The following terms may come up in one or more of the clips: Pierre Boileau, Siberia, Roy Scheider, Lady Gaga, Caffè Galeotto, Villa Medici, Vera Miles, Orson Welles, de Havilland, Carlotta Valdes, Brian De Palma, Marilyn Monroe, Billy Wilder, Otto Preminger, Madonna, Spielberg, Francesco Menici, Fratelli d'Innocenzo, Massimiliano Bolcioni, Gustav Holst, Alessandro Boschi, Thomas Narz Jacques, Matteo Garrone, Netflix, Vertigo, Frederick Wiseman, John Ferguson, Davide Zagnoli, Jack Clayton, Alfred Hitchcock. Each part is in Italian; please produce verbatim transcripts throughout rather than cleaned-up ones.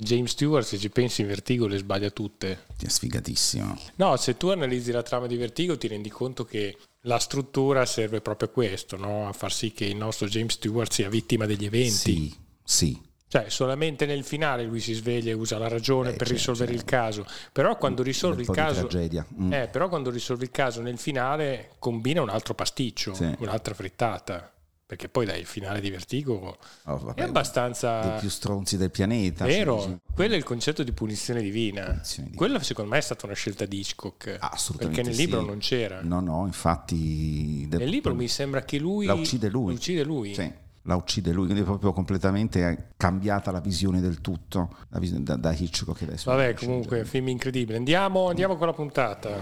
James Stewart, se ci pensi, in Vertigo le sbaglia tutte. Ti è sfigatissimo. No, se tu analizzi la trama di Vertigo ti rendi conto che la struttura serve proprio a questo, no? A far sì che il nostro James Stewart sia vittima degli eventi. Sì, sì. Cioè, solamente nel finale lui si sveglia e usa la ragione eh, per risolvere il caso. Però quando risolve il caso, mm. eh, però quando risolve il caso nel finale combina un altro pasticcio, sì. un'altra frittata. Perché poi dai, il finale di Vertigo oh, vabbè, è abbastanza... dei più stronzi del pianeta. Vero, cioè, quello è il concetto di punizione divina. Punizione divina. Quella secondo me è stata una scelta di Hitchcock. Assolutamente. Perché nel libro sì. non c'era. No, no, infatti... Nel del... libro mi sembra che lui... La uccide lui. La uccide lui. Sì. La uccide lui, quindi è proprio completamente cambiata la visione del tutto la visione da, da Hitchcock. Adesso vabbè, comunque, film incredibile. Andiamo, andiamo con la puntata.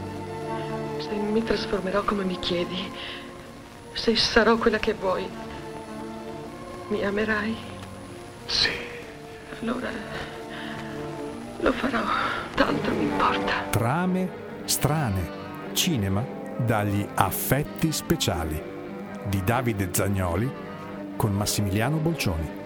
Se mi trasformerò come mi chiedi, se sarò quella che vuoi, mi amerai? Sì. Allora lo farò, tanto mi importa. Trame strane, cinema dagli affetti speciali di Davide Zagnoli con Massimiliano Bolcioni.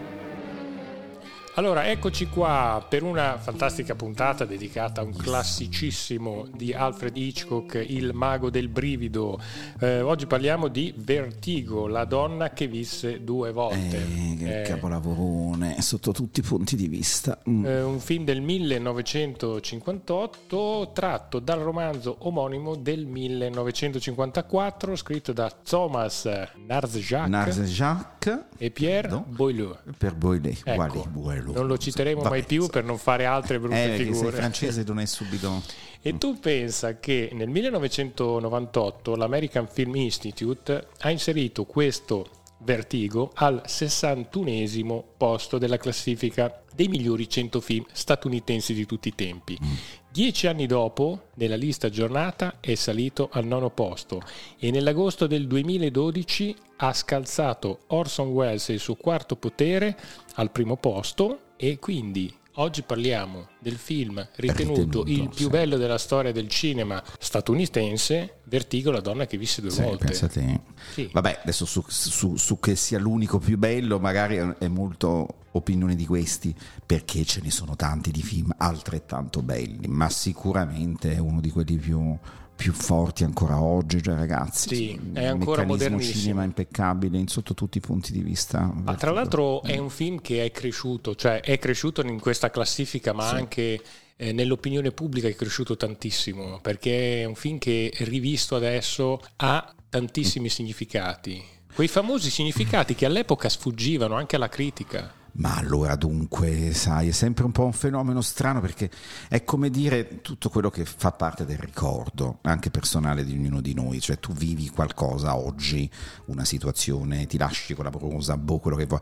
Allora, eccoci qua per una fantastica puntata dedicata a un classicissimo di Alfred Hitchcock, Il mago del brivido. Eh, oggi parliamo di Vertigo, La donna che visse due volte. Eh, che eh, capolavorone, sotto tutti i punti di vista. Mm. Eh, un film del millenovecentocinquantotto tratto dal romanzo omonimo del millenovecentocinquantaquattro, scritto da Thomas Narz Jacques, Narz Jacques e Pierre no, Boileau. Per Boileau, ecco. Boileau. Non lo citeremo Vabbè, mai più per non fare altre brutte eh, figure. Sei francese, non è subito. E tu pensa che nel millenovecentonovantotto l'American Film Institute ha inserito questo Vertigo al sessantunesimo posto della classifica dei migliori cento film statunitensi di tutti i tempi. Mm. Dieci anni dopo, nella lista aggiornata, è salito al nono posto e nell'agosto del duemiladodici ha scalzato Orson Welles e il suo quarto potere al primo posto, e quindi oggi parliamo del film ritenuto, ritenuto il più sì. bello della storia del cinema statunitense, Vertigo, La donna che visse due sì, volte. Pensate. Sì. Vabbè, adesso su, su, su che sia l'unico più bello magari è molto opinione di questi, perché ce ne sono tanti di film altrettanto belli, ma sicuramente è uno di quelli più... più forti ancora oggi, cioè ragazzi, sì, è ancora modernissimo, cinema impeccabile in sotto tutti i punti di vista. Ah, tra l'altro è un film che è cresciuto, cioè è cresciuto in questa classifica, ma sì. anche eh, nell'opinione pubblica è cresciuto tantissimo, perché è un film che rivisto adesso ha tantissimi significati, quei famosi significati che all'epoca sfuggivano anche alla critica. Ma allora dunque, sai, è sempre un po' un fenomeno strano, perché è come dire tutto quello che fa parte del ricordo, anche personale, di ognuno di noi. Cioè tu vivi qualcosa oggi, una situazione, ti lasci con la brosa, boh, quello che vuoi.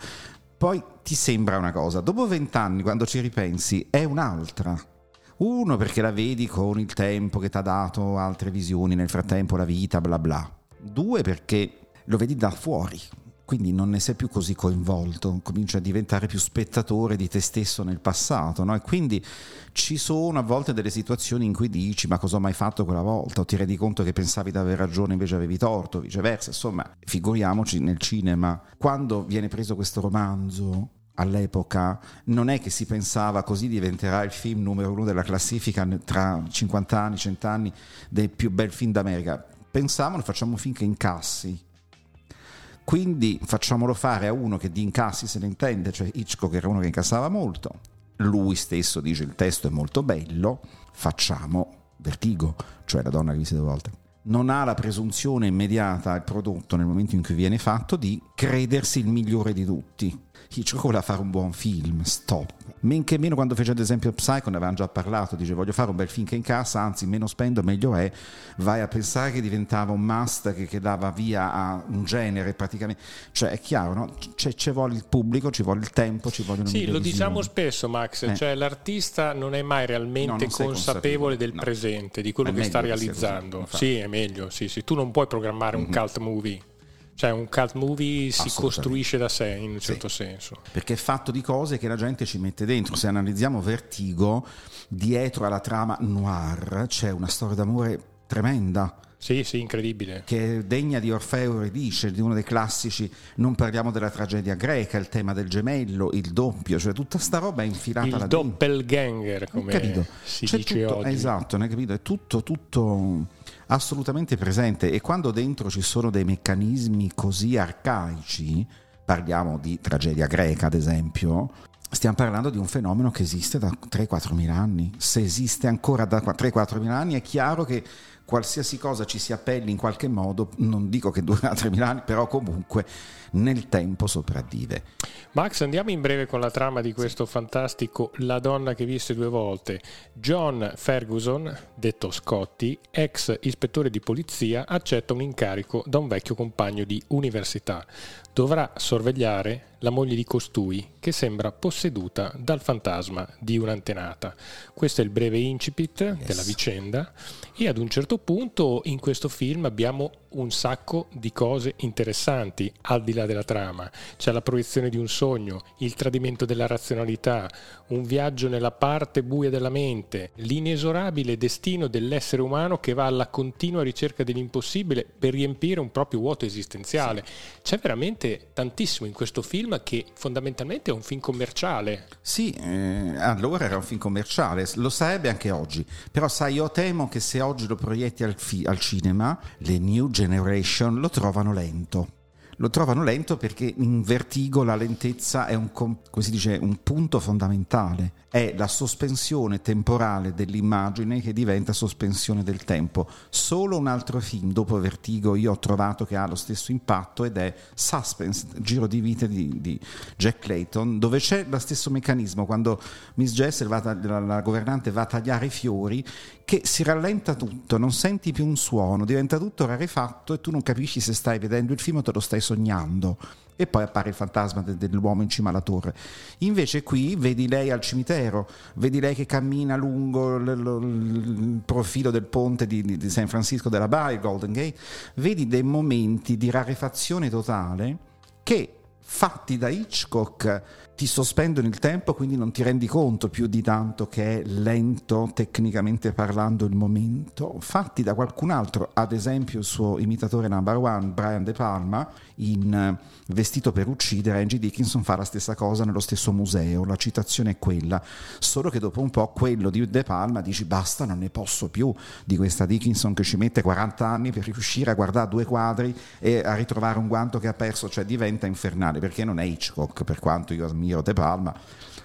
Poi ti sembra una cosa, dopo vent'anni quando ci ripensi è un'altra. Uno perché la vedi con il tempo che ti ha dato altre visioni, nel frattempo la vita, bla bla. Due perché lo vedi da fuori, quindi non ne sei più così coinvolto, cominci a diventare più spettatore di te stesso nel passato, no? E quindi ci sono a volte delle situazioni in cui dici ma cosa ho mai fatto quella volta, o ti rendi conto che pensavi di aver ragione invece avevi torto, viceversa. Insomma, figuriamoci nel cinema, quando viene preso questo romanzo all'epoca non è che si pensava così diventerà il film numero uno della classifica tra cinquant'anni, cent'anni dei più bel film d'America. Pensavano, facciamo un film che incassi, quindi facciamolo fare a uno che di incassi se ne intende, cioè Hitchcock era uno che incassava molto, lui stesso dice il testo è molto bello, facciamo Vertigo, cioè La donna che visse due volte. Non ha la presunzione immediata al prodotto nel momento in cui viene fatto di credersi il migliore di tutti. Hitchcock voleva fare un buon film, stop. Men che meno quando fece ad esempio Psycho, ne avevamo già parlato, dice voglio fare un bel film che incassa, anzi meno spendo meglio è. Vai a pensare che diventava un must che, che dava via a un genere praticamente, cioè è chiaro, no? C'è, ci vuole il pubblico, ci vuole il tempo, ci vogliono sì, lo diciamo spesso Max, eh. cioè l'artista non è mai realmente no, consapevole, consapevole del no. presente, di quello è che sta realizzando così, sì è meglio, sì sì, tu non puoi programmare mm-hmm. un cult movie. Cioè un cult movie si costruisce da sé in un certo sì, senso. Perché è fatto di cose che la gente ci mette dentro. Se analizziamo Vertigo, dietro alla trama noir c'è una storia d'amore tremenda. Sì, sì, incredibile. Che è degna di Orfeo e dice, di uno dei classici. Non parliamo della tragedia greca, il tema del gemello, il doppio, cioè tutta sta roba è infilata. Il doppelganger, come si C'è dice tutto, oggi. Esatto, ne capito? È tutto, tutto assolutamente presente. E quando dentro ci sono dei meccanismi così arcaici, parliamo di tragedia greca, ad esempio, stiamo parlando di un fenomeno che esiste da tre-quattro mila anni. Se esiste ancora da tre-quattro mila anni, è chiaro che qualsiasi cosa ci si appelli in qualche modo, non dico che dura tremila anni, però comunque nel tempo sopravvive. Max, andiamo in breve con la trama di questo fantastico La donna che visse due volte. John Ferguson, detto Scotty, ex ispettore di polizia, accetta un incarico da un vecchio compagno di università. Dovrà sorvegliare la moglie di costui, che sembra posseduta dal fantasma di un'antenata. Questo è il breve incipit yes. della vicenda, e ad un certo punto in questo film abbiamo un sacco di cose interessanti al di là della trama. C'è la proiezione di un sogno, il tradimento della razionalità, un viaggio nella parte buia della mente, l'inesorabile destino dell'essere umano che va alla continua ricerca dell'impossibile per riempire un proprio vuoto esistenziale. Sì. C'è veramente tantissimo in questo film, che fondamentalmente è un film commerciale. Sì, eh, allora era un film commerciale, lo sarebbe anche oggi, però sai, io temo che se oggi lo proietti al, fi- al cinema, le new generation lo trovano lento. Lo trovano lento perché in Vertigo la lentezza è un, com- come si dice, un punto fondamentale. È la sospensione temporale dell'immagine che diventa sospensione del tempo. Solo un altro film dopo Vertigo io ho trovato che ha lo stesso impatto, ed è Suspense, Giro di vita di, di Jack Clayton, dove c'è lo stesso meccanismo. Quando Miss Jessel, va tag- la, la governante, va a tagliare i fiori, che si rallenta tutto, non senti più un suono, diventa tutto rarefatto e tu non capisci se stai vedendo il film o te lo stai sognando, e poi appare il fantasma de- dell'uomo in cima alla torre. Invece qui vedi lei al cimitero, vedi lei che cammina lungo l- l- il profilo del ponte di, di-, di San Francisco della Bay, il Golden Gate, vedi dei momenti di rarefazione totale che, fatti da Hitchcock, ti sospendono il tempo, quindi non ti rendi conto più di tanto che è lento tecnicamente parlando il momento. Fatti da qualcun altro, ad esempio il suo imitatore number one Brian De Palma in Vestito per uccidere, Angie Dickinson fa la stessa cosa nello stesso museo, la citazione è quella, solo che dopo un po' quello di De Palma dici basta, non ne posso più di questa Dickinson che ci mette quaranta anni per riuscire a guardare due quadri e a ritrovare un guanto che ha perso, cioè diventa infernale, perché non è Hitchcock, per quanto io ammiro De Palma,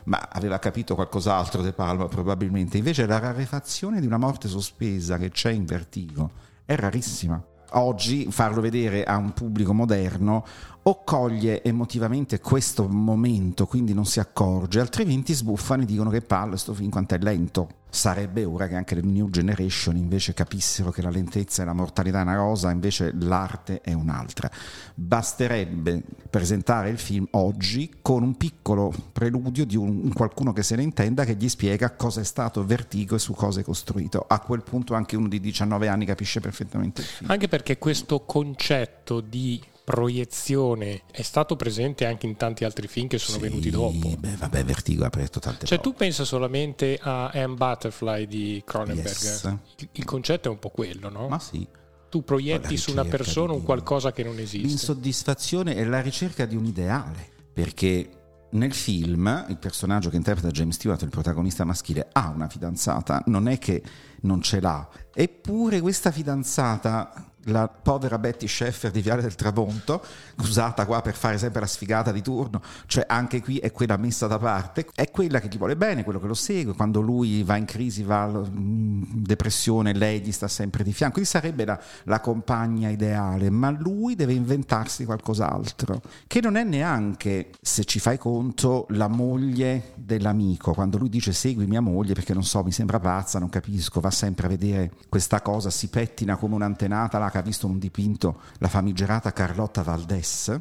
ma aveva capito qualcos'altro De Palma probabilmente. Invece la rarefazione di una morte sospesa che c'è in Vertigo è rarissima. Oggi farlo vedere a un pubblico moderno o coglie emotivamente questo momento, quindi non si accorge, altrimenti sbuffano e dicono che palle sto film, quanto è lento. Sarebbe ora che anche le new generation invece capissero che la lentezza e la mortalità è una cosa, invece l'arte è un'altra. Basterebbe presentare il film oggi con un piccolo preludio di un, qualcuno che se ne intenda, che gli spiega cosa è stato Vertigo e su cosa è costruito. A quel punto anche uno di diciannove anni capisce perfettamente il film. Anche perché questo concetto di proiezione è stato presente anche in tanti altri film che sono sì, venuti dopo. Beh, vabbè, Vertigo ha aperto tante cioè volte. Tu pensa solamente a Anne Butterfly di Cronenberg, yes. il, il concetto è un po' quello, no? Ma sì, tu proietti su una persona un qualcosa che non esiste. L'insoddisfazione è la ricerca di un ideale, perché nel film il personaggio che interpreta James Stewart, il protagonista maschile, ha una fidanzata, non è che non ce l'ha, eppure questa fidanzata, la povera Betty Schaeffer di Viale del Tramonto, usata qua per fare sempre la sfigata di turno, cioè anche qui è quella messa da parte, è quella che gli vuole bene, quello che lo segue, quando lui va in crisi, va in depressione, lei gli sta sempre di fianco, quindi sarebbe la, la compagna ideale, ma lui deve inventarsi qualcos'altro, che non è neanche, se ci fai conto, la moglie dell'amico, quando lui dice segui mia moglie perché non so, mi sembra pazza, non capisco, va sempre a vedere questa cosa, si pettina come un'antenata là, che ha visto un dipinto, la famigerata Carlotta Valdes.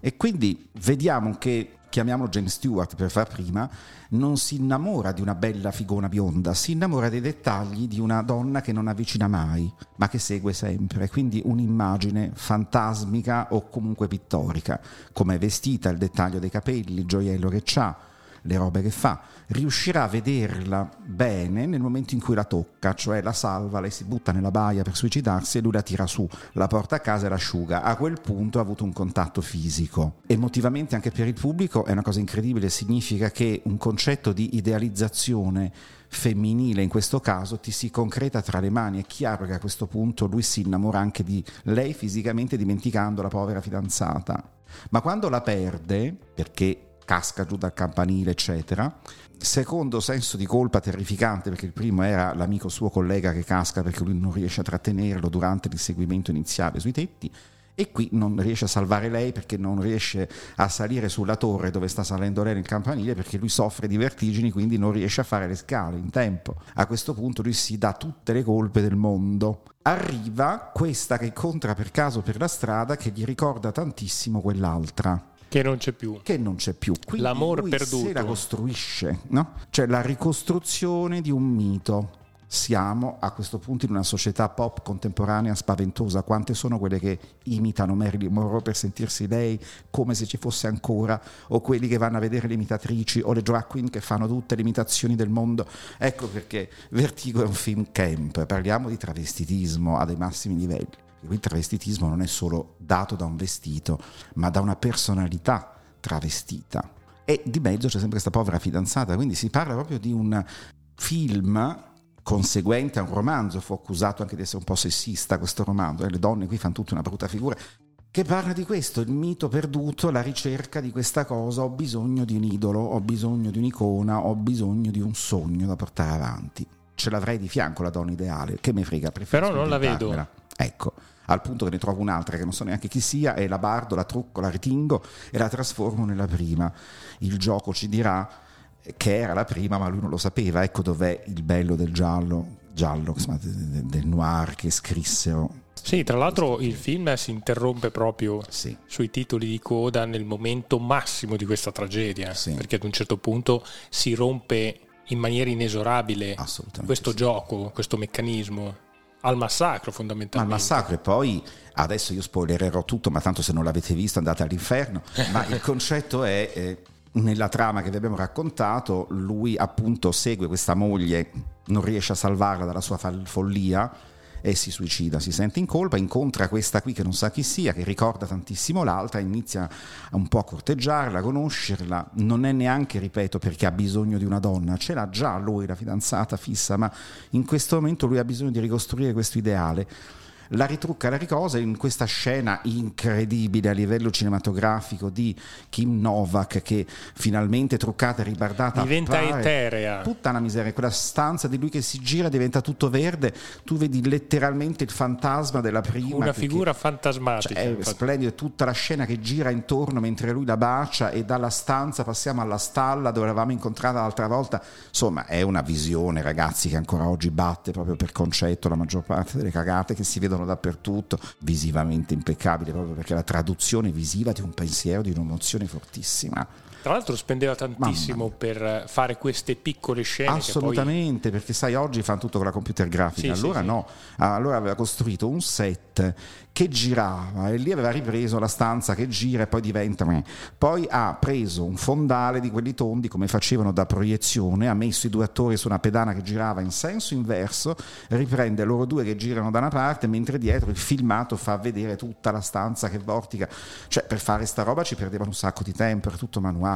E quindi vediamo che, chiamiamolo James Stewart per far prima, non si innamora di una bella figona bionda, si innamora dei dettagli di una donna che non avvicina mai, ma che segue sempre, quindi un'immagine fantasmica o comunque pittorica, come è vestita, il dettaglio dei capelli, il gioiello che c'ha, le robe che fa, riuscirà a vederla bene nel momento in cui la tocca, cioè la salva, lei si butta nella baia per suicidarsi e lui la tira su, la porta a casa e l'asciuga. A quel punto ha avuto un contatto fisico. Emotivamente anche per il pubblico è una cosa incredibile, significa che un concetto di idealizzazione femminile in questo caso ti si concreta tra le mani. È chiaro che a questo punto lui si innamora anche di lei fisicamente, dimenticando la povera fidanzata, ma quando la perde perché casca giù dal campanile eccetera, secondo senso di colpa terrificante, perché il primo era l'amico suo collega che casca perché lui non riesce a trattenerlo durante l'inseguimento iniziale sui tetti, e qui non riesce a salvare lei perché non riesce a salire sulla torre dove sta salendo lei nel campanile perché lui soffre di vertigini, quindi non riesce a fare le scale in tempo. A questo punto lui si dà tutte le colpe del mondo. Arriva questa che incontra per caso per la strada che gli ricorda tantissimo quell'altra. Che non c'è più. Che non c'è più. Quindi l'amor lui perduto. Se la costruisce, no? Cioè la ricostruzione di un mito. Siamo a questo punto in una società pop contemporanea spaventosa. Quante sono quelle che imitano Marilyn Monroe per sentirsi lei come se ci fosse ancora, o quelli che vanno a vedere le imitatrici o le drag queen che fanno tutte le imitazioni del mondo. Ecco perché Vertigo è un film camp, parliamo di travestitismo a dei massimi livelli. Il travestitismo non è solo dato da un vestito, ma da una personalità travestita, e di mezzo c'è sempre questa povera fidanzata, quindi si parla proprio di un film conseguente a un romanzo. Fu accusato anche di essere un po' sessista questo romanzo, e le donne qui fanno tutta una brutta figura, che parla di questo, il mito perduto, la ricerca di questa cosa: ho bisogno di un idolo, ho bisogno di un'icona, ho bisogno di un sogno da portare avanti, ce l'avrei di fianco la donna ideale, che me frega, preferisco però non la vedo, ecco, al punto che ne trovo un'altra che non so neanche chi sia, e la bardo, la trucco, la ritingo e la trasformo nella prima. Il gioco ci dirà che era la prima, ma lui non lo sapeva. Ecco dov'è il bello del giallo, giallo insomma, del noir che scrissero. Sì, tra l'altro il film si interrompe proprio sì. sui titoli di coda nel momento massimo di questa tragedia, sì. perché ad un certo punto si rompe in maniera inesorabile questo sì. gioco, questo meccanismo. Al massacro, fondamentalmente. Al massacro, e poi adesso io spoilererò tutto, ma tanto se non l'avete visto andate all'inferno. Ma il concetto è, eh, nella trama che vi abbiamo raccontato, lui appunto segue questa moglie, non riesce a salvarla dalla sua follia e si suicida, si sente in colpa, incontra questa qui che non sa chi sia, che ricorda tantissimo l'altra, inizia un po' a corteggiarla, a conoscerla, non è neanche, ripeto, perché ha bisogno di una donna, ce l'ha già lui la fidanzata fissa, ma in questo momento lui ha bisogno di ricostruire questo ideale. La ritrucca, la ricosa in questa scena incredibile a livello cinematografico di Kim Novak, che finalmente truccata e ribardata diventa eterea, tutta una miseria, quella stanza di lui che si gira diventa tutto verde, tu vedi letteralmente il fantasma della prima, una figura fantasmatica, cioè, è splendido, tutta la scena che gira intorno mentre lui la bacia, e dalla stanza passiamo alla stalla dove l'avevamo incontrata l'altra volta. Insomma è una visione, ragazzi, che ancora oggi batte proprio per concetto la maggior parte delle cagate che si vedono dappertutto. Visivamente impeccabile, proprio perché la traduzione visiva di un pensiero, di un'emozione fortissima. Tra l'altro spendeva tantissimo per fare queste piccole scene. Assolutamente, che poi... perché sai oggi fanno tutto con la computer grafica, sì, allora sì, no, sì. Allora aveva costruito un set che girava e lì aveva ripreso la stanza che gira e poi diventa, poi ha preso un fondale di quelli tondi come facevano da proiezione, ha messo i due attori su una pedana che girava in senso inverso, riprende loro due che girano da una parte, mentre dietro il filmato fa vedere tutta la stanza che vortica. Cioè per fare sta roba ci perdevano un sacco di tempo, era tutto manuale.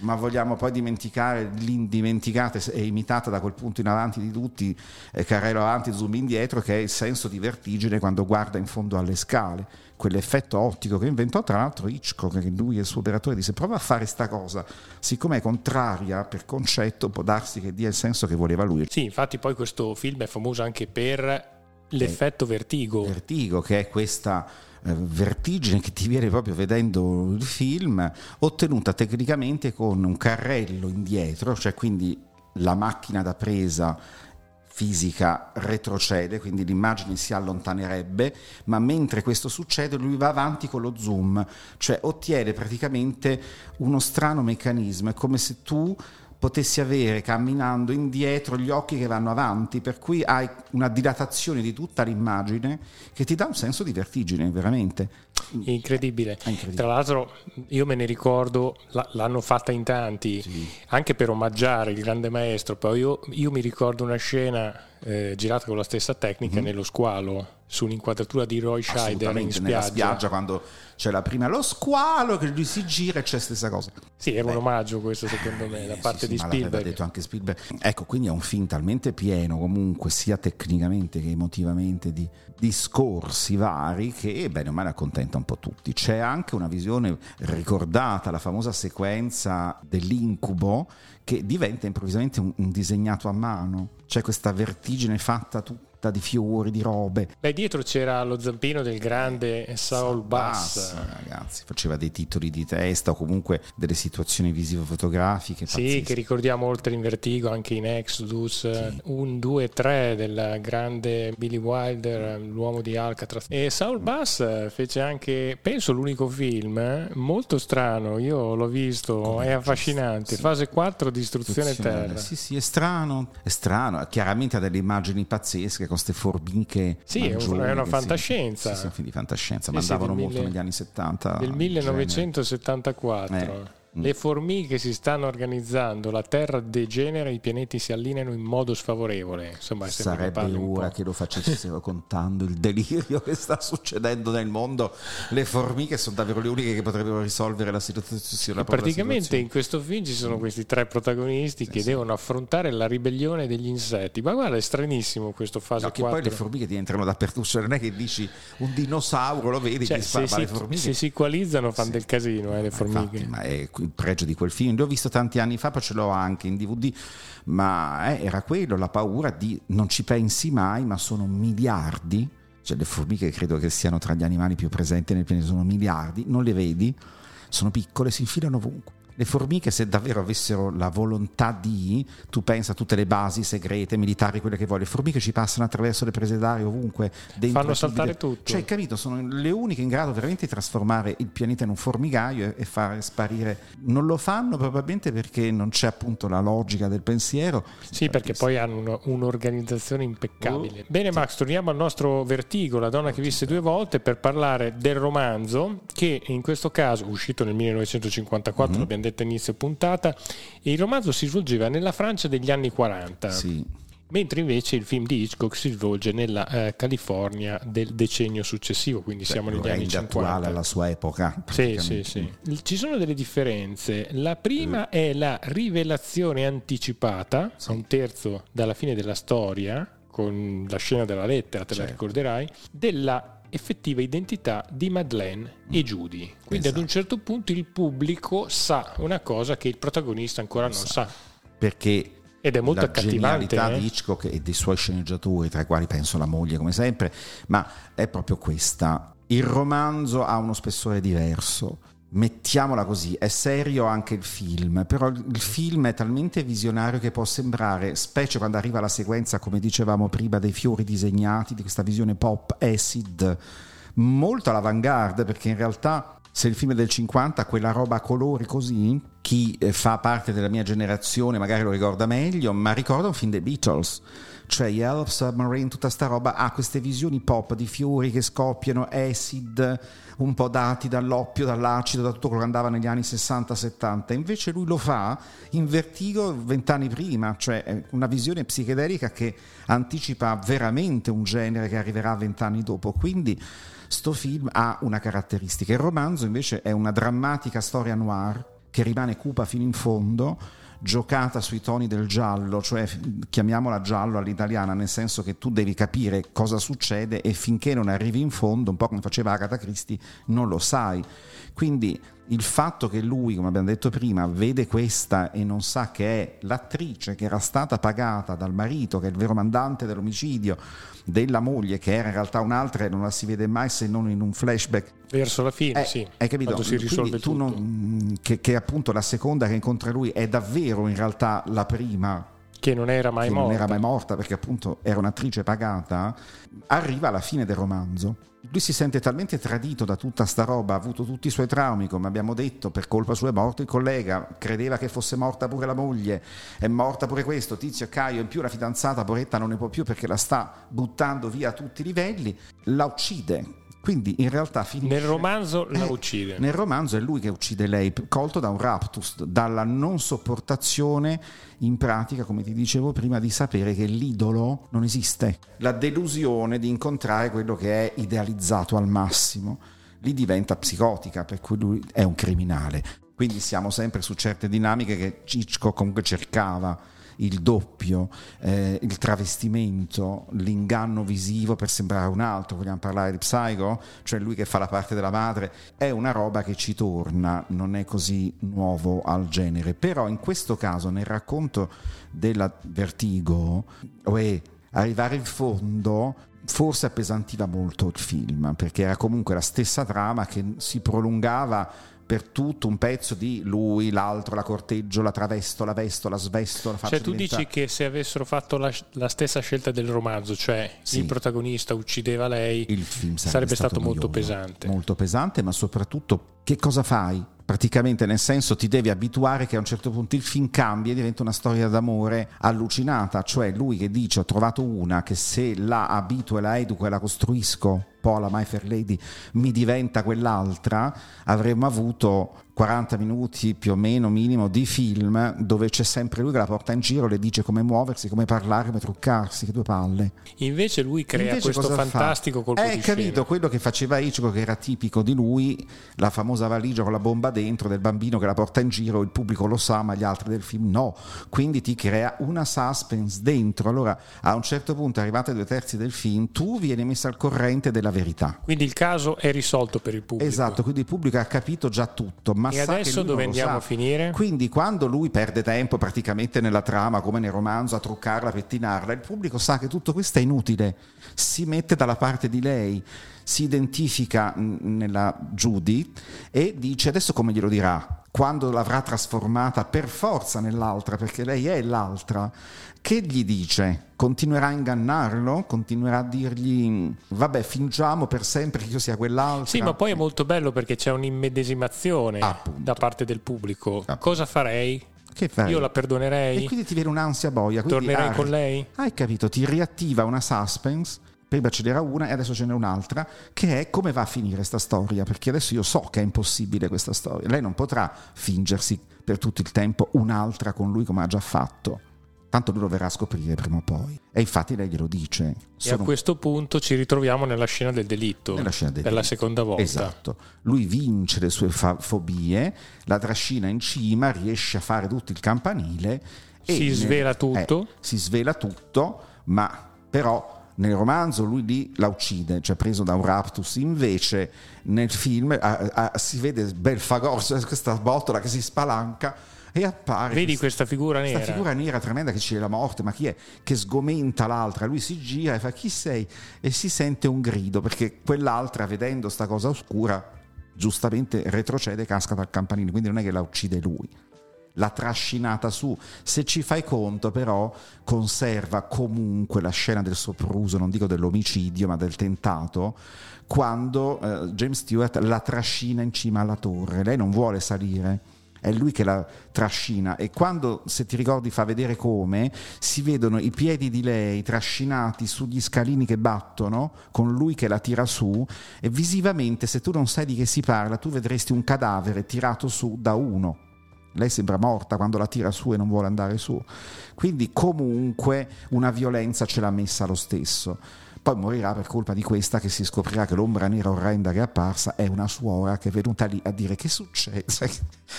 Ma vogliamo poi dimenticare l'indimenticata e imitata da quel punto in avanti di tutti, eh, carrello avanti, zoom indietro, che è il senso di vertigine quando guarda in fondo alle scale, quell'effetto ottico che inventò tra l'altro Hitchcock, che lui e il suo operatore disse prova a fare sta cosa, siccome è contraria per concetto può darsi che dia il senso che voleva lui. Sì, infatti poi questo film è famoso anche per l'effetto vertigo. Vertigo, che è questa vertigine che ti viene proprio vedendo il film, ottenuta tecnicamente con un carrello indietro, cioè quindi la macchina da presa fisica retrocede, quindi l'immagine si allontanerebbe, ma mentre questo succede lui va avanti con lo zoom, cioè ottiene praticamente uno strano meccanismo, è come se tu potessi avere camminando indietro gli occhi che vanno avanti, per cui hai una dilatazione di tutta l'immagine che ti dà un senso di vertigine veramente incredibile, incredibile. Tra l'altro io me ne ricordo, l'hanno fatta in tanti, sì, anche per omaggiare il grande maestro. Poi io, io mi ricordo una scena eh, girata con la stessa tecnica, mm-hmm, nello squalo, su un'inquadratura di Roy Scheider in spiaggia. Nella spiaggia, quando c'è la prima lo squalo che lui si gira e c'è stessa cosa. Sì, era un omaggio questo, secondo me, eh, da parte sì, di sì, Spielberg. Ma l'aveva detto anche Spielberg. Ecco, quindi è un film talmente pieno comunque sia tecnicamente che emotivamente di discorsi vari che bene o male accontenta un po' tutti. C'è anche una visione ricordata, la famosa sequenza dell'incubo che diventa improvvisamente un, un disegnato a mano. C'è questa vertigine fatta tutta di fiori, di robe. Beh, dietro c'era lo zampino del grande Saul Bass. Bass, ragazzi, faceva dei titoli di testa o comunque delle situazioni visivo-fotografiche pazzesche. Sì, che ricordiamo oltre in Vertigo anche in Exodus, sì, un, due, tre del grande Billy Wilder, l'uomo di Alcatraz. E Saul Bass fece anche, penso, l'unico film molto strano, io l'ho visto, come è affascinante, sì, fase quattro di Istruzione Terra. Sì, sì, è strano, è strano, chiaramente ha delle immagini pazzesche con queste formiche. Sì, è una fantascienza. Sì, sì, film di fantascienza, sì, ma andavano sì, molto mille, negli anni settanta. Del millenovecentosettantaquattro. Eh. Le formiche si stanno organizzando, la Terra degenera, i pianeti si allineano in modo sfavorevole. Insomma, sarebbe ora che lo facessero contando il delirio che sta succedendo nel mondo. Le formiche sono davvero le uniche che potrebbero risolvere la situazione. Praticamente in questo film ci sono questi tre protagonisti sì, che sì. devono affrontare la ribellione degli insetti. Ma guarda, è stranissimo questo fase no, che quattro. Poi le formiche ti entrano dappertutto, cioè non è che dici un dinosauro, lo vedi, cioè, se, si, le formiche. Se si equalizzano fanno sì. del casino eh, le formiche. Infatti, ma è il pregio di quel film, l'ho visto tanti anni fa, poi ce l'ho anche in D V D, ma eh, era quello, la paura di non ci pensi mai, ma sono miliardi, cioè le formiche credo che siano tra gli animali più presenti nel pianeta, sono miliardi, non le vedi, sono piccole, si infilano ovunque. Le formiche, se davvero avessero la volontà di, tu pensa a tutte le basi segrete, militari, quelle che vuoi, le formiche ci passano attraverso le prese d'aria ovunque, fanno saltare tutto. Cioè, capito, sono le uniche in grado veramente di trasformare il pianeta in un formicaio e, e fare sparire. Non lo fanno probabilmente perché non c'è appunto la logica del pensiero. Sì, perché poi hanno uno, un'organizzazione impeccabile. Uh, Bene, sì. Max, torniamo al nostro Vertigo, La donna che visse due volte, per parlare del romanzo che in questo caso, uscito nel millenovecentocinquantaquattro, mm-hmm. abbiamo detto inizio puntata, e il romanzo si svolgeva nella Francia degli anni quaranta, sì. mentre invece il film di Hitchcock si svolge nella eh, California del decennio successivo, quindi cioè, siamo negli anni cinquanta, attuale alla sua epoca. Sì, sì, sì. Ci sono delle differenze. La prima sì. è la rivelazione anticipata sì. a un terzo dalla fine della storia, con la scena della lettera, te certo. la ricorderai, della effettiva identità di Madeleine mm. e Judy. Quindi esatto. ad un certo punto il pubblico sa una cosa che il protagonista ancora non, non sa. sa. Perché ed è molto accattivante. La genialità eh? di Hitchcock e dei suoi sceneggiatori, tra i quali penso la moglie come sempre, ma è proprio questa. Il romanzo ha uno spessore diverso. Mettiamola così, è serio anche il film, però il film è talmente visionario che può sembrare, specie quando arriva la sequenza, come dicevamo prima, dei fiori disegnati, di questa visione pop acid, molto all'avanguardia, perché in realtà se il film è del cinquanta, quella roba a colori così, chi fa parte della mia generazione magari lo ricorda meglio, ma ricorda un film dei Beatles, cioè Yellow Submarine, tutta sta roba ha ah, queste visioni pop di fiori che scoppiano, acid, un po' dati dall'oppio, dall'acido, da tutto quello che andava negli anni sessanta settanta. Invece lui lo fa in Vertigo vent'anni prima, cioè una visione psichedelica che anticipa veramente un genere che arriverà vent'anni dopo. Quindi sto film ha una caratteristica. Il romanzo invece è una drammatica storia noir che rimane cupa fino in fondo, giocata sui toni del giallo, cioè chiamiamola giallo all'italiana, nel senso che tu devi capire cosa succede e finché non arrivi in fondo, un po' come faceva Agatha Christie, non lo sai. Quindi il fatto che lui, come abbiamo detto prima, vede questa e non sa che è l'attrice che era stata pagata dal marito, che è il vero mandante dell'omicidio, della moglie, che era in realtà un'altra e non la si vede mai se non in un flashback verso la fine, eh, sì. hai capito? Quando si risolve tu tutto. Non, che, che appunto la seconda che incontra lui è davvero in realtà la prima, che non era mai che morta. Non era mai morta, perché appunto era un'attrice pagata. Arriva alla fine del romanzo, lui si sente talmente tradito da tutta sta roba, ha avuto tutti i suoi traumi, come abbiamo detto, per colpa sua è morto il collega, credeva che fosse morta pure la moglie, è morta pure questo Tizio Caio, in più la fidanzata poretta non ne può più perché la sta buttando via a tutti i livelli, la uccide. Quindi in realtà finisce, nel romanzo la uccide, eh, nel romanzo è lui che uccide lei, colto da un raptus, dalla non sopportazione, in pratica, come ti dicevo prima, di sapere che l'idolo non esiste, la delusione di incontrare quello che è idealizzato al massimo. Lì diventa psicotica, per cui lui è un criminale. Quindi siamo sempre su certe dinamiche che Hitchcock comunque cercava: il doppio, eh, il travestimento, l'inganno visivo per sembrare un altro. Vogliamo parlare di Psycho? Cioè lui che fa la parte della madre. È una roba che ci torna, non è così nuovo al genere. Però in questo caso, nel racconto della Vertigo, uè, arrivare in fondo forse appesantiva molto il film, perché era comunque la stessa trama che si prolungava per tutto un pezzo di lui, l'altro, la corteggio, la travesto, la vesto, la svesto, la faccio. Cioè tu diventare... dici che se avessero fatto la, la stessa scelta del romanzo, cioè sì, il protagonista uccideva lei, il film sarebbe, sarebbe stato, stato molto pesante. Molto pesante, ma soprattutto che cosa fai? Praticamente, nel senso, ti devi abituare che a un certo punto il film cambia e diventa una storia d'amore allucinata, cioè lui che dice ho trovato una che se la abituo e la educo e la costruisco un po' alla My Fair Lady mi diventa quell'altra. Avremmo avuto quaranta minuti più o meno minimo di film dove c'è sempre lui che la porta in giro, le dice come muoversi, come parlare, come truccarsi, che due palle. Invece lui crea Invece questo fantastico fa? colpo eh, di scena. Hai capito quello che faceva Hitchcock, che era tipico di lui, la famosa valigia con la bomba dentro del bambino che la porta in giro, il pubblico lo sa ma gli altri del film no, quindi ti crea una suspense dentro. Allora a un certo punto, arrivati ai due terzi del film, tu vieni messa al corrente della verità, quindi il caso è risolto per il pubblico. Esatto, quindi il pubblico ha capito già tutto, ma e adesso dove andiamo a finire? Quindi quando lui perde tempo praticamente nella trama, come nel romanzo, a truccarla, a pettinarla, il pubblico sa che tutto questo è inutile, si mette dalla parte di lei, si identifica nella Judy e dice adesso come glielo dirà, quando l'avrà trasformata per forza nell'altra, perché lei è l'altra, che gli dice? Continuerà a ingannarlo? Continuerà a dirgli vabbè, fingiamo per sempre che io sia quell'altra? Sì, ma poi è molto bello perché c'è un'immedesimazione, appunto, da parte del pubblico. Appunto. Cosa farei? Che fai? Io la perdonerei? E quindi ti viene un'ansia boia. Quindi, tornerai ah, con lei? Hai capito, ti riattiva una suspense. Prima ce n'era una e adesso ce n'è un'altra, che è come va a finire sta storia, perché adesso io so che è impossibile questa storia, lei non potrà fingersi per tutto il tempo un'altra con lui come ha già fatto, tanto lui lo verrà a scoprire prima o poi, e infatti lei glielo dice. Sono... e a questo punto ci ritroviamo nella scena del delitto, nella scena del per delitto. La seconda volta. Esatto, lui vince le sue fa- fobie, la trascina in cima, riesce a fare tutto il campanile e si ne... svela tutto, eh, si svela tutto, ma però nel romanzo lui lì la uccide, cioè preso da un raptus. Invece nel film a, a, si vede bel fagorso, questa botola che si spalanca e appare, vedi questa, questa figura nera, questa figura nera tremenda che c'è la morte, ma chi è? Che sgomenta l'altra, lui si gira e fa chi sei? E si sente un grido, perché quell'altra, vedendo sta cosa oscura, giustamente retrocede e casca dal campanile, quindi non è che la uccide lui, la trascinata su. Se ci fai conto, però, conserva comunque la scena del sopruso, non dico dell'omicidio ma del tentato, quando eh, James Stewart la trascina in cima alla torre, lei non vuole salire, è lui che la trascina, e quando, se ti ricordi, fa vedere come si vedono i piedi di lei trascinati sugli scalini che battono, con lui che la tira su, e visivamente, se tu non sai di che si parla, tu vedresti un cadavere tirato su da uno. Lei sembra morta quando la tira su e non vuole andare su, quindi comunque una violenza ce l'ha messa lo stesso. Poi morirà per colpa di questa, che si scoprirà che l'ombra nera orrenda che è apparsa è una suora che è venuta lì a dire che succede.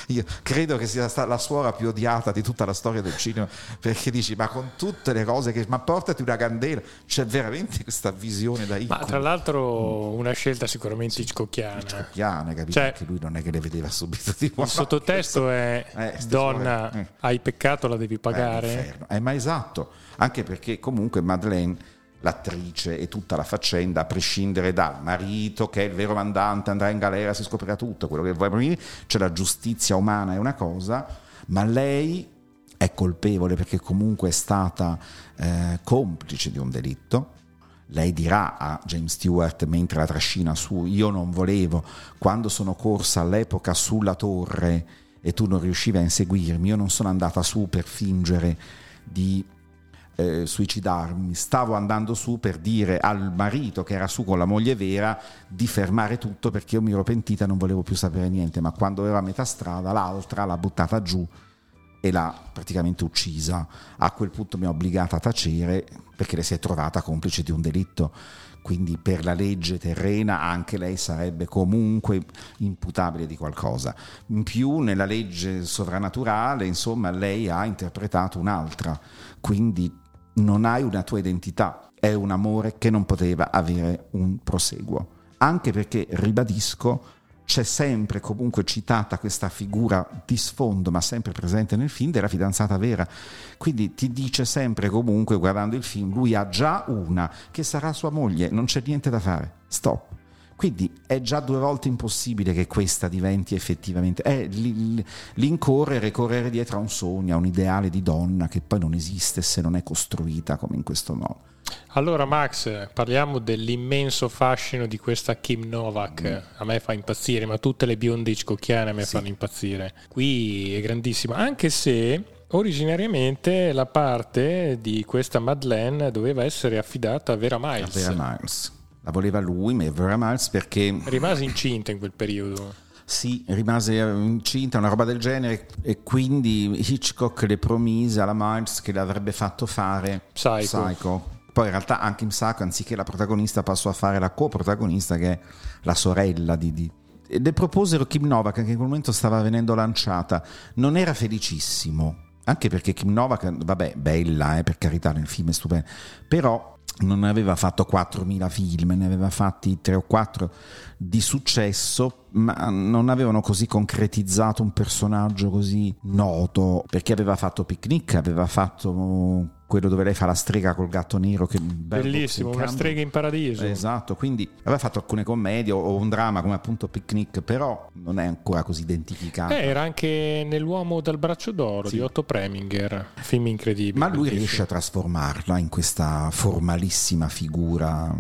Io credo che sia stata la suora più odiata di tutta la storia del cinema, perché dici ma con tutte le cose che, ma portati una candela, c'è veramente questa visione da Hitchcock. Ma tra l'altro una scelta sicuramente sì, Hitchcockiana. Hitchcockiana, capito? Cioè, che lui non è che le vedeva subito tipo, il sottotesto no, è eh, donna eh. hai peccato, la devi pagare. Eh, eh, ma esatto, anche perché comunque Madeleine, l'attrice e tutta la faccenda, a prescindere dal marito che è il vero mandante, andrà in galera, si scoprirà tutto quello che vuoi, c'è la giustizia umana, è una cosa, ma lei è colpevole perché comunque è stata eh, complice di un delitto. Lei dirà a James Stewart mentre la trascina su: io non volevo, quando sono corsa all'epoca sulla torre e tu non riuscivi a inseguirmi, io non sono andata su per fingere di eh, suicidarmi, stavo andando su per dire al marito che era su con la moglie Vera di fermare tutto perché io mi ero pentita e non volevo più sapere niente, ma quando era a metà strada l'altra l'ha buttata giù e l'ha praticamente uccisa. A quel punto mi ha obbligata a tacere perché le si è trovata complice di un delitto, quindi per la legge terrena anche lei sarebbe comunque imputabile di qualcosa. In più nella legge sovrannaturale, insomma, lei ha interpretato un'altra, quindi non hai una tua identità, è un amore che non poteva avere un proseguo, anche perché, ribadisco, c'è sempre comunque citata questa figura di sfondo, ma sempre presente nel film, della fidanzata vera. Quindi ti dice sempre comunque, guardando il film, lui ha già una che sarà sua moglie, non c'è niente da fare, stop. Quindi è già due volte impossibile che questa diventi effettivamente, è l'incorrere, correre dietro a un sogno, a un ideale di donna che poi non esiste se non è costruita come in questo modo. Allora Max, parliamo dell'immenso fascino di questa Kim Novak. Mm. A me fa impazzire, ma tutte le bionde hitchcockiane a me sì. fanno impazzire. Qui è grandissima, anche se originariamente la parte di questa Madeleine doveva essere affidata a Vera Miles. Vera Miles. La voleva lui, ma Vera Miles perché... rimase incinta in quel periodo. Sì, rimase incinta, una roba del genere, e quindi Hitchcock le promise alla Miles che le avrebbe fatto fare Psycho. Psycho. Poi in realtà anche in Psycho, anziché la protagonista, passò a fare la coprotagonista che è la sorella di... di. Le proposero Kim Novak, che in quel momento stava venendo lanciata. Non era felicissimo, anche perché Kim Novak, vabbè, bella, eh, per carità, nel film è stupenda, però... non aveva fatto quattromila film, ne aveva fatti tre o quattro di successo, ma non avevano così concretizzato un personaggio così noto, perché aveva fatto Picnic, aveva fatto quello dove lei fa la strega col gatto nero, che bellissimo, una strega in paradiso, esatto, quindi aveva fatto alcune commedie o un dramma come appunto Picnic, però non è ancora così identificata. Eh, era anche nell'Uomo dal braccio d'oro, sì, di Otto Preminger, film incredibile, ma lui riesce a trasformarla in questa formalissima figura.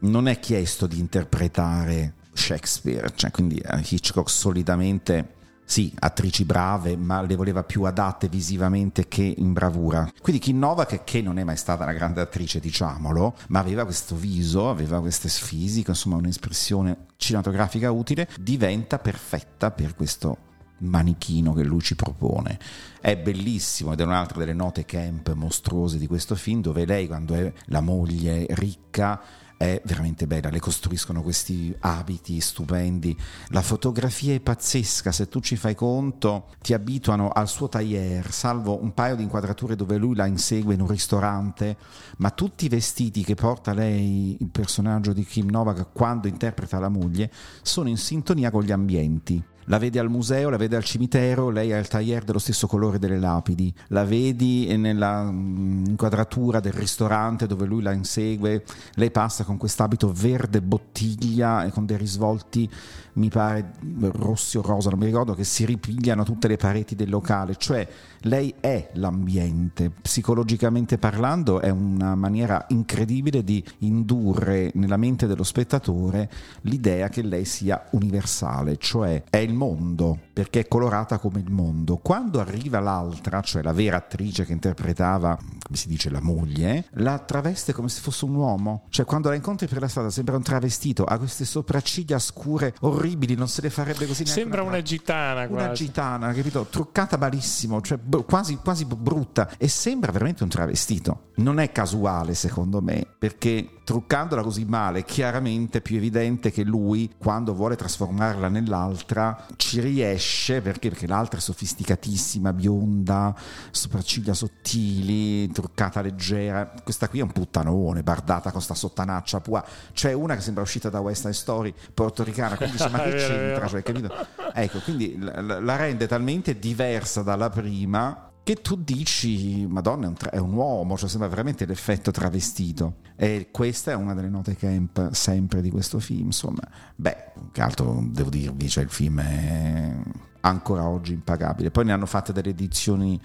Non è chiesto di interpretare Shakespeare, cioè, quindi Hitchcock solitamente, sì, attrici brave, ma le voleva più adatte visivamente che in bravura. Quindi Kim Novak, che non è mai stata una grande attrice, diciamolo, ma aveva questo viso, aveva queste fisiche, insomma un'espressione cinematografica utile, diventa perfetta per questo manichino che lui ci propone. È bellissimo, ed è un'altra delle note camp mostruose di questo film, dove lei, quando è la moglie ricca, è veramente bella, le costruiscono questi abiti stupendi, la fotografia è pazzesca, se tu ci fai conto ti abituano al suo tailleur, salvo un paio di inquadrature dove lui la insegue in un ristorante, ma tutti i vestiti che porta lei, il personaggio di Kim Novak, quando interpreta la moglie, sono in sintonia con gli ambienti. La vedi al museo, la vedi al cimitero, lei ha il tailleur dello stesso colore delle lapidi, la vedi nella inquadratura del ristorante dove lui la insegue, lei passa con quest'abito verde bottiglia e con dei risvolti, mi pare rossi o rosa, non mi ricordo, che si ripigliano tutte le pareti del locale, cioè lei è l'ambiente. Psicologicamente parlando è una maniera incredibile di indurre nella mente dello spettatore l'idea che lei sia universale, cioè è il mondo, perché è colorata come il mondo. Quando arriva l'altra, cioè la vera attrice che interpretava, come si dice, la moglie, la traveste come se fosse un uomo, cioè quando la incontri per la strada sembra un travestito, ha queste sopracciglia scure orribili, non se le farebbe così neanche. Sembra una, una gitana, una quasi. gitana, capito? Truccata malissimo, cioè b- quasi quasi brutta, e sembra veramente un travestito. Non è casuale, secondo me, perché truccandola così male è chiaramente più evidente che lui, quando vuole trasformarla nell'altra, ci riesce, perché perché l'altra è sofisticatissima, bionda, sopracciglia sottili, truccata leggera. Questa qui è un puttanone, bardata con sta sottanaccia pua. C'è una che sembra uscita da West Side Story, portoricana, quindi dice, ma che c'entra, cioè, capito? Ecco, quindi la, la rende talmente diversa dalla prima che tu dici, Madonna, è un, tra- è un uomo, cioè sembra veramente l'effetto travestito. E questa è una delle note camp sempre di questo film, insomma. Beh, che altro devo dirvi, cioè il film è ancora oggi impagabile. Poi ne hanno fatte delle edizioni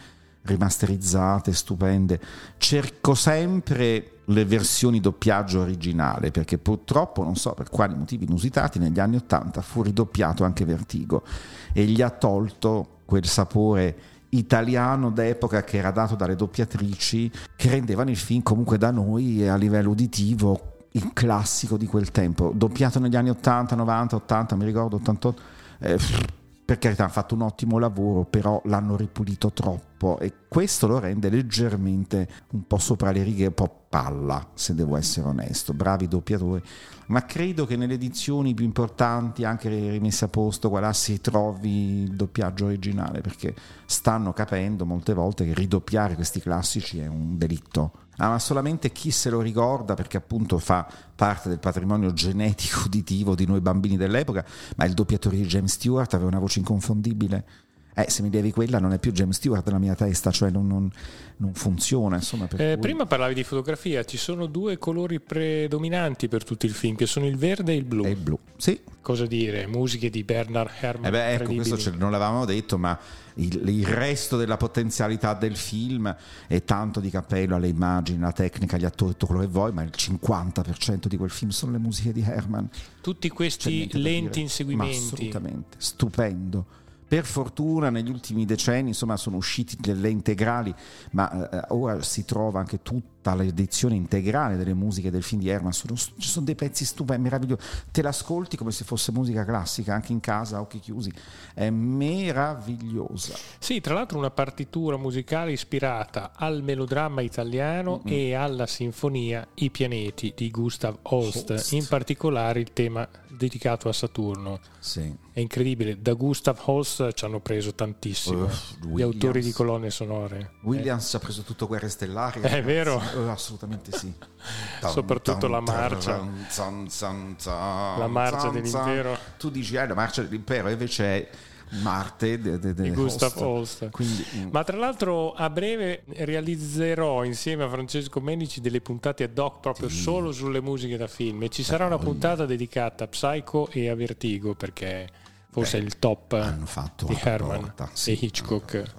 rimasterizzate, stupende. Cerco sempre le versioni doppiaggio originale, perché purtroppo, non so per quali motivi inusitati, negli anni ottanta fu ridoppiato anche Vertigo e gli ha tolto quel sapore italiano d'epoca che era dato dalle doppiatrici, che rendevano il film comunque da noi a livello uditivo il classico di quel tempo, doppiato negli anni ottanta, novanta, ottanta, mi ricordo ottantotto, eh, per carità hanno fatto un ottimo lavoro, però l'hanno ripulito troppo e questo lo rende leggermente un po' sopra le righe, un po' palla, se devo essere onesto. Bravi doppiatori, ma credo che nelle edizioni più importanti, anche rimesse a posto, qua là, si trovi il doppiaggio originale, perché stanno capendo molte volte che ridoppiare questi classici è un delitto. Ah, ma solamente chi se lo ricorda, perché appunto fa parte del patrimonio genetico uditivo di noi bambini dell'epoca. Ma il doppiatore di James Stewart aveva una voce inconfondibile. Eh, se mi devi quella non è più James Stewart nella mia testa, cioè non, non, non funziona, insomma, per eh, cui... Prima parlavi di fotografia, ci sono due colori predominanti per tutto il film, che sono il verde e il blu. E il blu, sì. Cosa dire, musiche di Bernard Herrmann. Eh beh, ecco, questo ce non l'avevamo detto, ma il, il resto della potenzialità del film è tanto di cappello alle immagini, alla tecnica, agli attori, tutto quello che vuoi, ma il cinquanta per cento di quel film sono le musiche di Herrmann. Tutti questi lenti inseguimenti. Ma assolutamente, stupendo. Per fortuna negli ultimi decenni, insomma, sono usciti delle integrali, ma eh, ora si trova anche tutta l'edizione integrale delle musiche del film di Herrmann. Sono, ci sono dei pezzi stupendi, meravigliosi, te l'ascolti come se fosse musica classica, anche in casa a occhi chiusi, è meravigliosa. Sì, tra l'altro una partitura musicale ispirata al melodramma italiano mm-hmm. e alla sinfonia I pianeti di Gustav Holst, Holst. In particolare il tema dedicato a Saturno. Sì. È incredibile, da Gustav Holst ci hanno preso tantissimo, uh, gli autori di colonne sonore. Williams eh. ci ha preso tutto Guerre Stellari. È ragazzi. Vero? Uh, assolutamente sì. Tom, soprattutto tom, la marcia. Tom, tom, tom, tom, la marcia tom, dell'impero. Tom. Tu dici eh, la marcia dell'impero, invece è Marte de, de, de di Gustav Holst. Quindi, mm. Ma tra l'altro a breve realizzerò insieme a Francesco Menici delle puntate ad hoc proprio sì. solo sulle musiche da film, e ci sarà una puntata dedicata a Psycho e a Vertigo, perché forse è il top hanno fatto di Herrmann sì, e Hitchcock.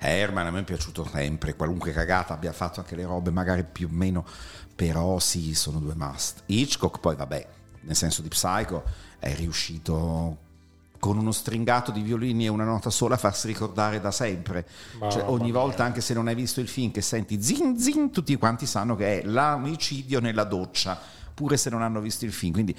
Herrmann a me è piaciuto sempre, qualunque cagata abbia fatto, anche le robe magari più o meno, però sì, sono due must. Hitchcock poi vabbè, nel senso di Psycho è riuscito con uno stringato di violini e una nota sola a farsi ricordare da sempre, ma, cioè, ogni volta mia. Anche se non hai visto il film, che senti zin zin, tutti quanti sanno che è l'omicidio nella doccia, pure se non hanno visto il film. Quindi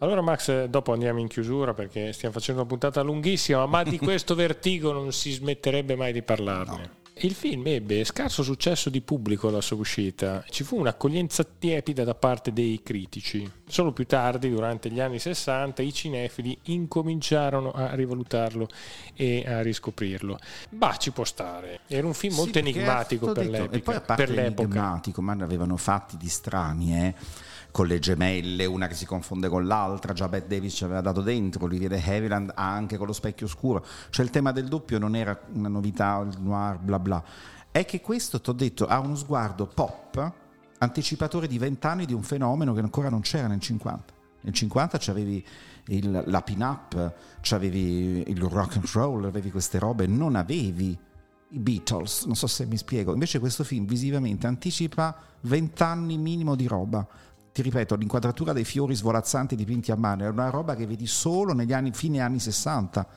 allora Max, dopo andiamo in chiusura perché stiamo facendo una puntata lunghissima, ma di questo Vertigo non si smetterebbe mai di parlarne. No. Il film ebbe scarso successo di pubblico alla sua uscita, ci fu un'accoglienza tiepida da parte dei critici. Solo più tardi, durante gli anni sessanta, i cinefili incominciarono a rivalutarlo e a riscoprirlo. Bah, ci può stare. Era un film sì, molto enigmatico per l'epoca. E poi a parte per enigmatico, ma ne avevano fatti di strani, eh? Con le gemelle, una che si confonde con l'altra, già Bette Davis ci aveva dato dentro, lì de Havilland anche con lo specchio oscuro, cioè il tema del doppio non era una novità, il noir, bla bla. È che questo, t'ho detto, ha uno sguardo pop, anticipatore di vent'anni di un fenomeno che ancora non c'era nel cinquanta. Nel cinquanta c'avevi il, la pin-up, c'avevi il rock and roll, avevi queste robe, non avevi i Beatles, non so se mi spiego. Invece questo film visivamente anticipa vent'anni minimo di roba. Ti ripeto, l'inquadratura dei fiori svolazzanti dipinti a mano è una roba che vedi solo negli anni, fine anni sessanta.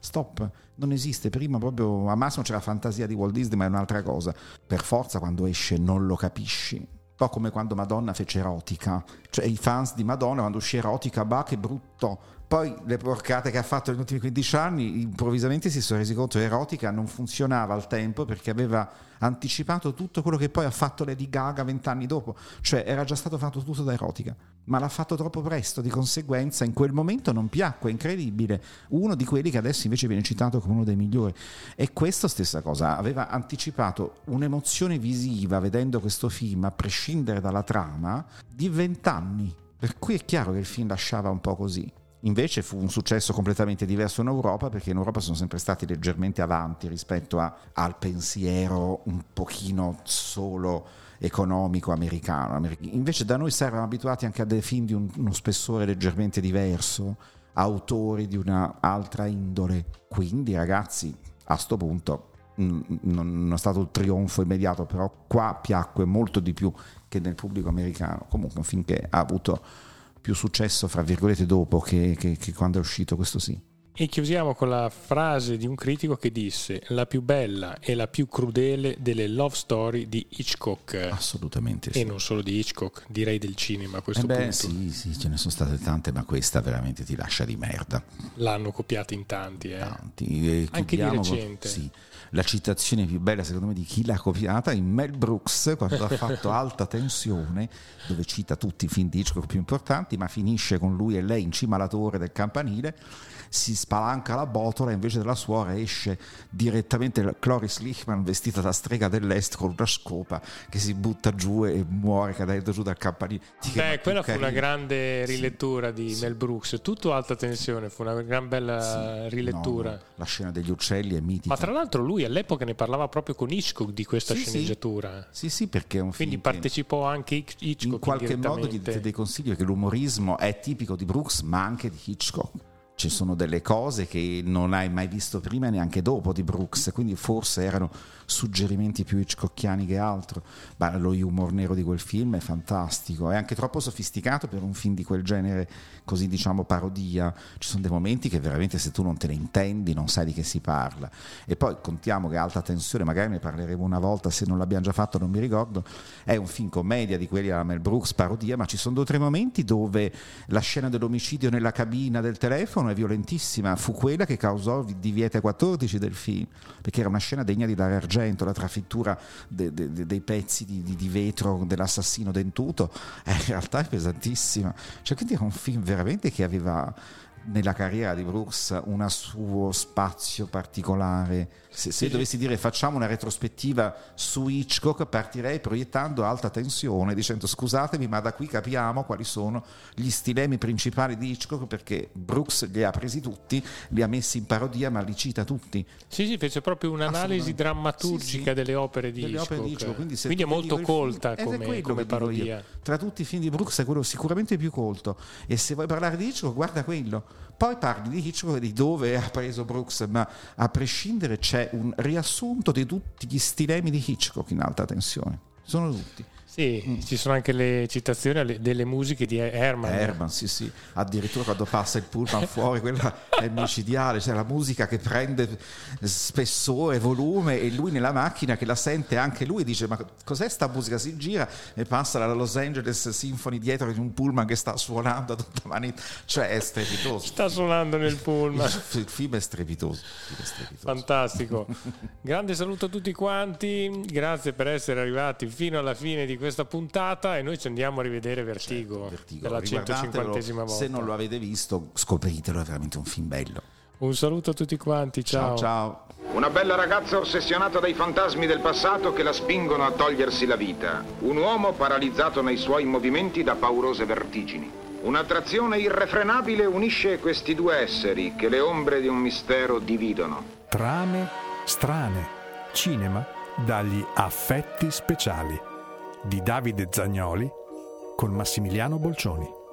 Stop, non esiste. Prima proprio a massimo c'era la fantasia di Walt Disney, ma è un'altra cosa. Per forza quando esce non lo capisci. Un po' come quando Madonna fece Erotica, cioè i fans di Madonna quando uscì Erotica, bah che brutto. Poi le porcate che ha fatto negli ultimi quindici anni, improvvisamente si sono resi conto che Erotica non funzionava al tempo perché aveva anticipato tutto quello che poi ha fatto Lady Gaga vent'anni dopo, cioè era già stato fatto tutto da Erotica, ma l'ha fatto troppo presto, di conseguenza in quel momento non piacque, incredibile, uno di quelli che adesso invece viene citato come uno dei migliori. E questo stessa cosa, aveva anticipato un'emozione visiva vedendo questo film a prescindere dalla trama di vent'anni, per cui è chiaro che il film lasciava un po' così. Invece fu un successo completamente diverso in Europa, perché in Europa sono sempre stati leggermente avanti rispetto a, al pensiero un pochino solo economico americano. Invece da noi saremmo abituati anche a dei film di un, uno spessore leggermente diverso, autori di una altra indole. Quindi ragazzi, a sto punto non è stato un trionfo immediato, però qua piacque molto di più che nel pubblico americano. Comunque un film che ha avuto più successo, fra virgolette, dopo che, che, che quando è uscito, questo sì. E chiusiamo con la frase di un critico che disse: la più bella e la più crudele delle love story di Hitchcock. Assolutamente sì. E non solo di Hitchcock, direi del cinema a questo eh beh, punto. Sì, sì, ce ne sono state tante, ma questa veramente ti lascia di merda. L'hanno copiata in tanti, eh. tanti. Eh, anche di recente. Sì. La citazione più bella secondo me di chi l'ha copiata in Mel Brooks, quando ha fatto Alta tensione, dove cita tutti i film di Hitchcock più importanti, ma finisce con lui e lei in cima alla torre del campanile, si spalanca la botola e invece della suora esce direttamente Cloris Leachman vestita da strega dell'est con una scopa che si butta giù e muore cadendo giù dal campanile. Beh, quella fu carino. Una grande rilettura sì, di sì. Mel Brooks, tutto Alta tensione, fu una gran bella sì, rilettura. No, la scena degli uccelli è mitica. Ma tra l'altro lui all'epoca ne parlava proprio con Hitchcock di questa sì, sceneggiatura. Sì, sì, perché è un film. Quindi partecipò anche Hitchcock. In qualche modo gli dà dei consigli, che l'umorismo è tipico di Brooks, ma anche di Hitchcock. Ci sono delle cose che non hai mai visto prima e neanche dopo di Brooks, quindi forse erano suggerimenti più hitchcockiani che altro. Ma lo humor nero di quel film è fantastico, è anche troppo sofisticato per un film di quel genere, così diciamo parodia. Ci sono dei momenti che veramente, se tu non te ne intendi, non sai di che si parla. E poi contiamo che Alta tensione, magari ne parleremo una volta, se non l'abbiamo già fatto non mi ricordo, è un film commedia di quelli alla Mel Brooks, parodia, ma ci sono due o tre momenti dove la scena dell'omicidio nella cabina del telefono è violentissima. Fu quella che causò il divieto quattordici del film, perché era una scena degna di Dario Argento, la trafittura de, de, de, dei pezzi di, di, di vetro dell'assassino dentuto, eh, in realtà è pesantissima. Cioè, quindi era un film veramente che aveva nella carriera di Brooks un suo spazio particolare. Se, se dovessi dire facciamo una retrospettiva su Hitchcock, partirei proiettando Alta tensione, dicendo scusatemi, ma da qui capiamo quali sono gli stilemi principali di Hitchcock, perché Brooks li ha presi tutti, li ha messi in parodia, ma li cita tutti. Sì, sì, fece proprio un'analisi drammaturgica sì, sì, delle opere di delle Hitchcock, opere di Hitchcock. Quindi, quindi è molto colta film, come, come parodia. Tra tutti i film di Brooks è quello sicuramente più colto, e se vuoi parlare di Hitchcock guarda quello. Poi parli di Hitchcock e di dove ha preso Brooks, ma a prescindere c'è un riassunto di tutti gli stilemi di Hitchcock in Alta tensione. Sono tutti. Sì, mm. ci sono anche le citazioni delle musiche di Herrmann. Herrmann, sì, sì. Addirittura quando passa il pullman fuori, quella è micidiale, cioè la musica che prende spessore, volume, e lui nella macchina che la sente anche lui dice ma cos'è sta musica? Si gira e passa la Los Angeles Symphony dietro di un pullman che sta suonando a tutta manetta, cioè è strepitoso. Sta suonando nel pullman. Il film è strepitoso. Il film è strepitoso. Fantastico. Grande saluto a tutti quanti, grazie per essere arrivati fino alla fine di questa puntata, e noi ci andiamo a rivedere Vertigo, certo, Vertigo. Per la centocinquantesima volta. Se non lo avete visto, scopritelo, è veramente un film bello. Un saluto a tutti quanti, ciao. Ciao, ciao. Una bella ragazza ossessionata dai fantasmi del passato che la spingono a togliersi la vita. Un uomo paralizzato nei suoi movimenti da paurose vertigini. Un'attrazione irrefrenabile unisce questi due esseri che le ombre di un mistero dividono. Trame strane. Cinema dagli affetti speciali. Di Davide Zagnoli con Massimiliano Bolcioni.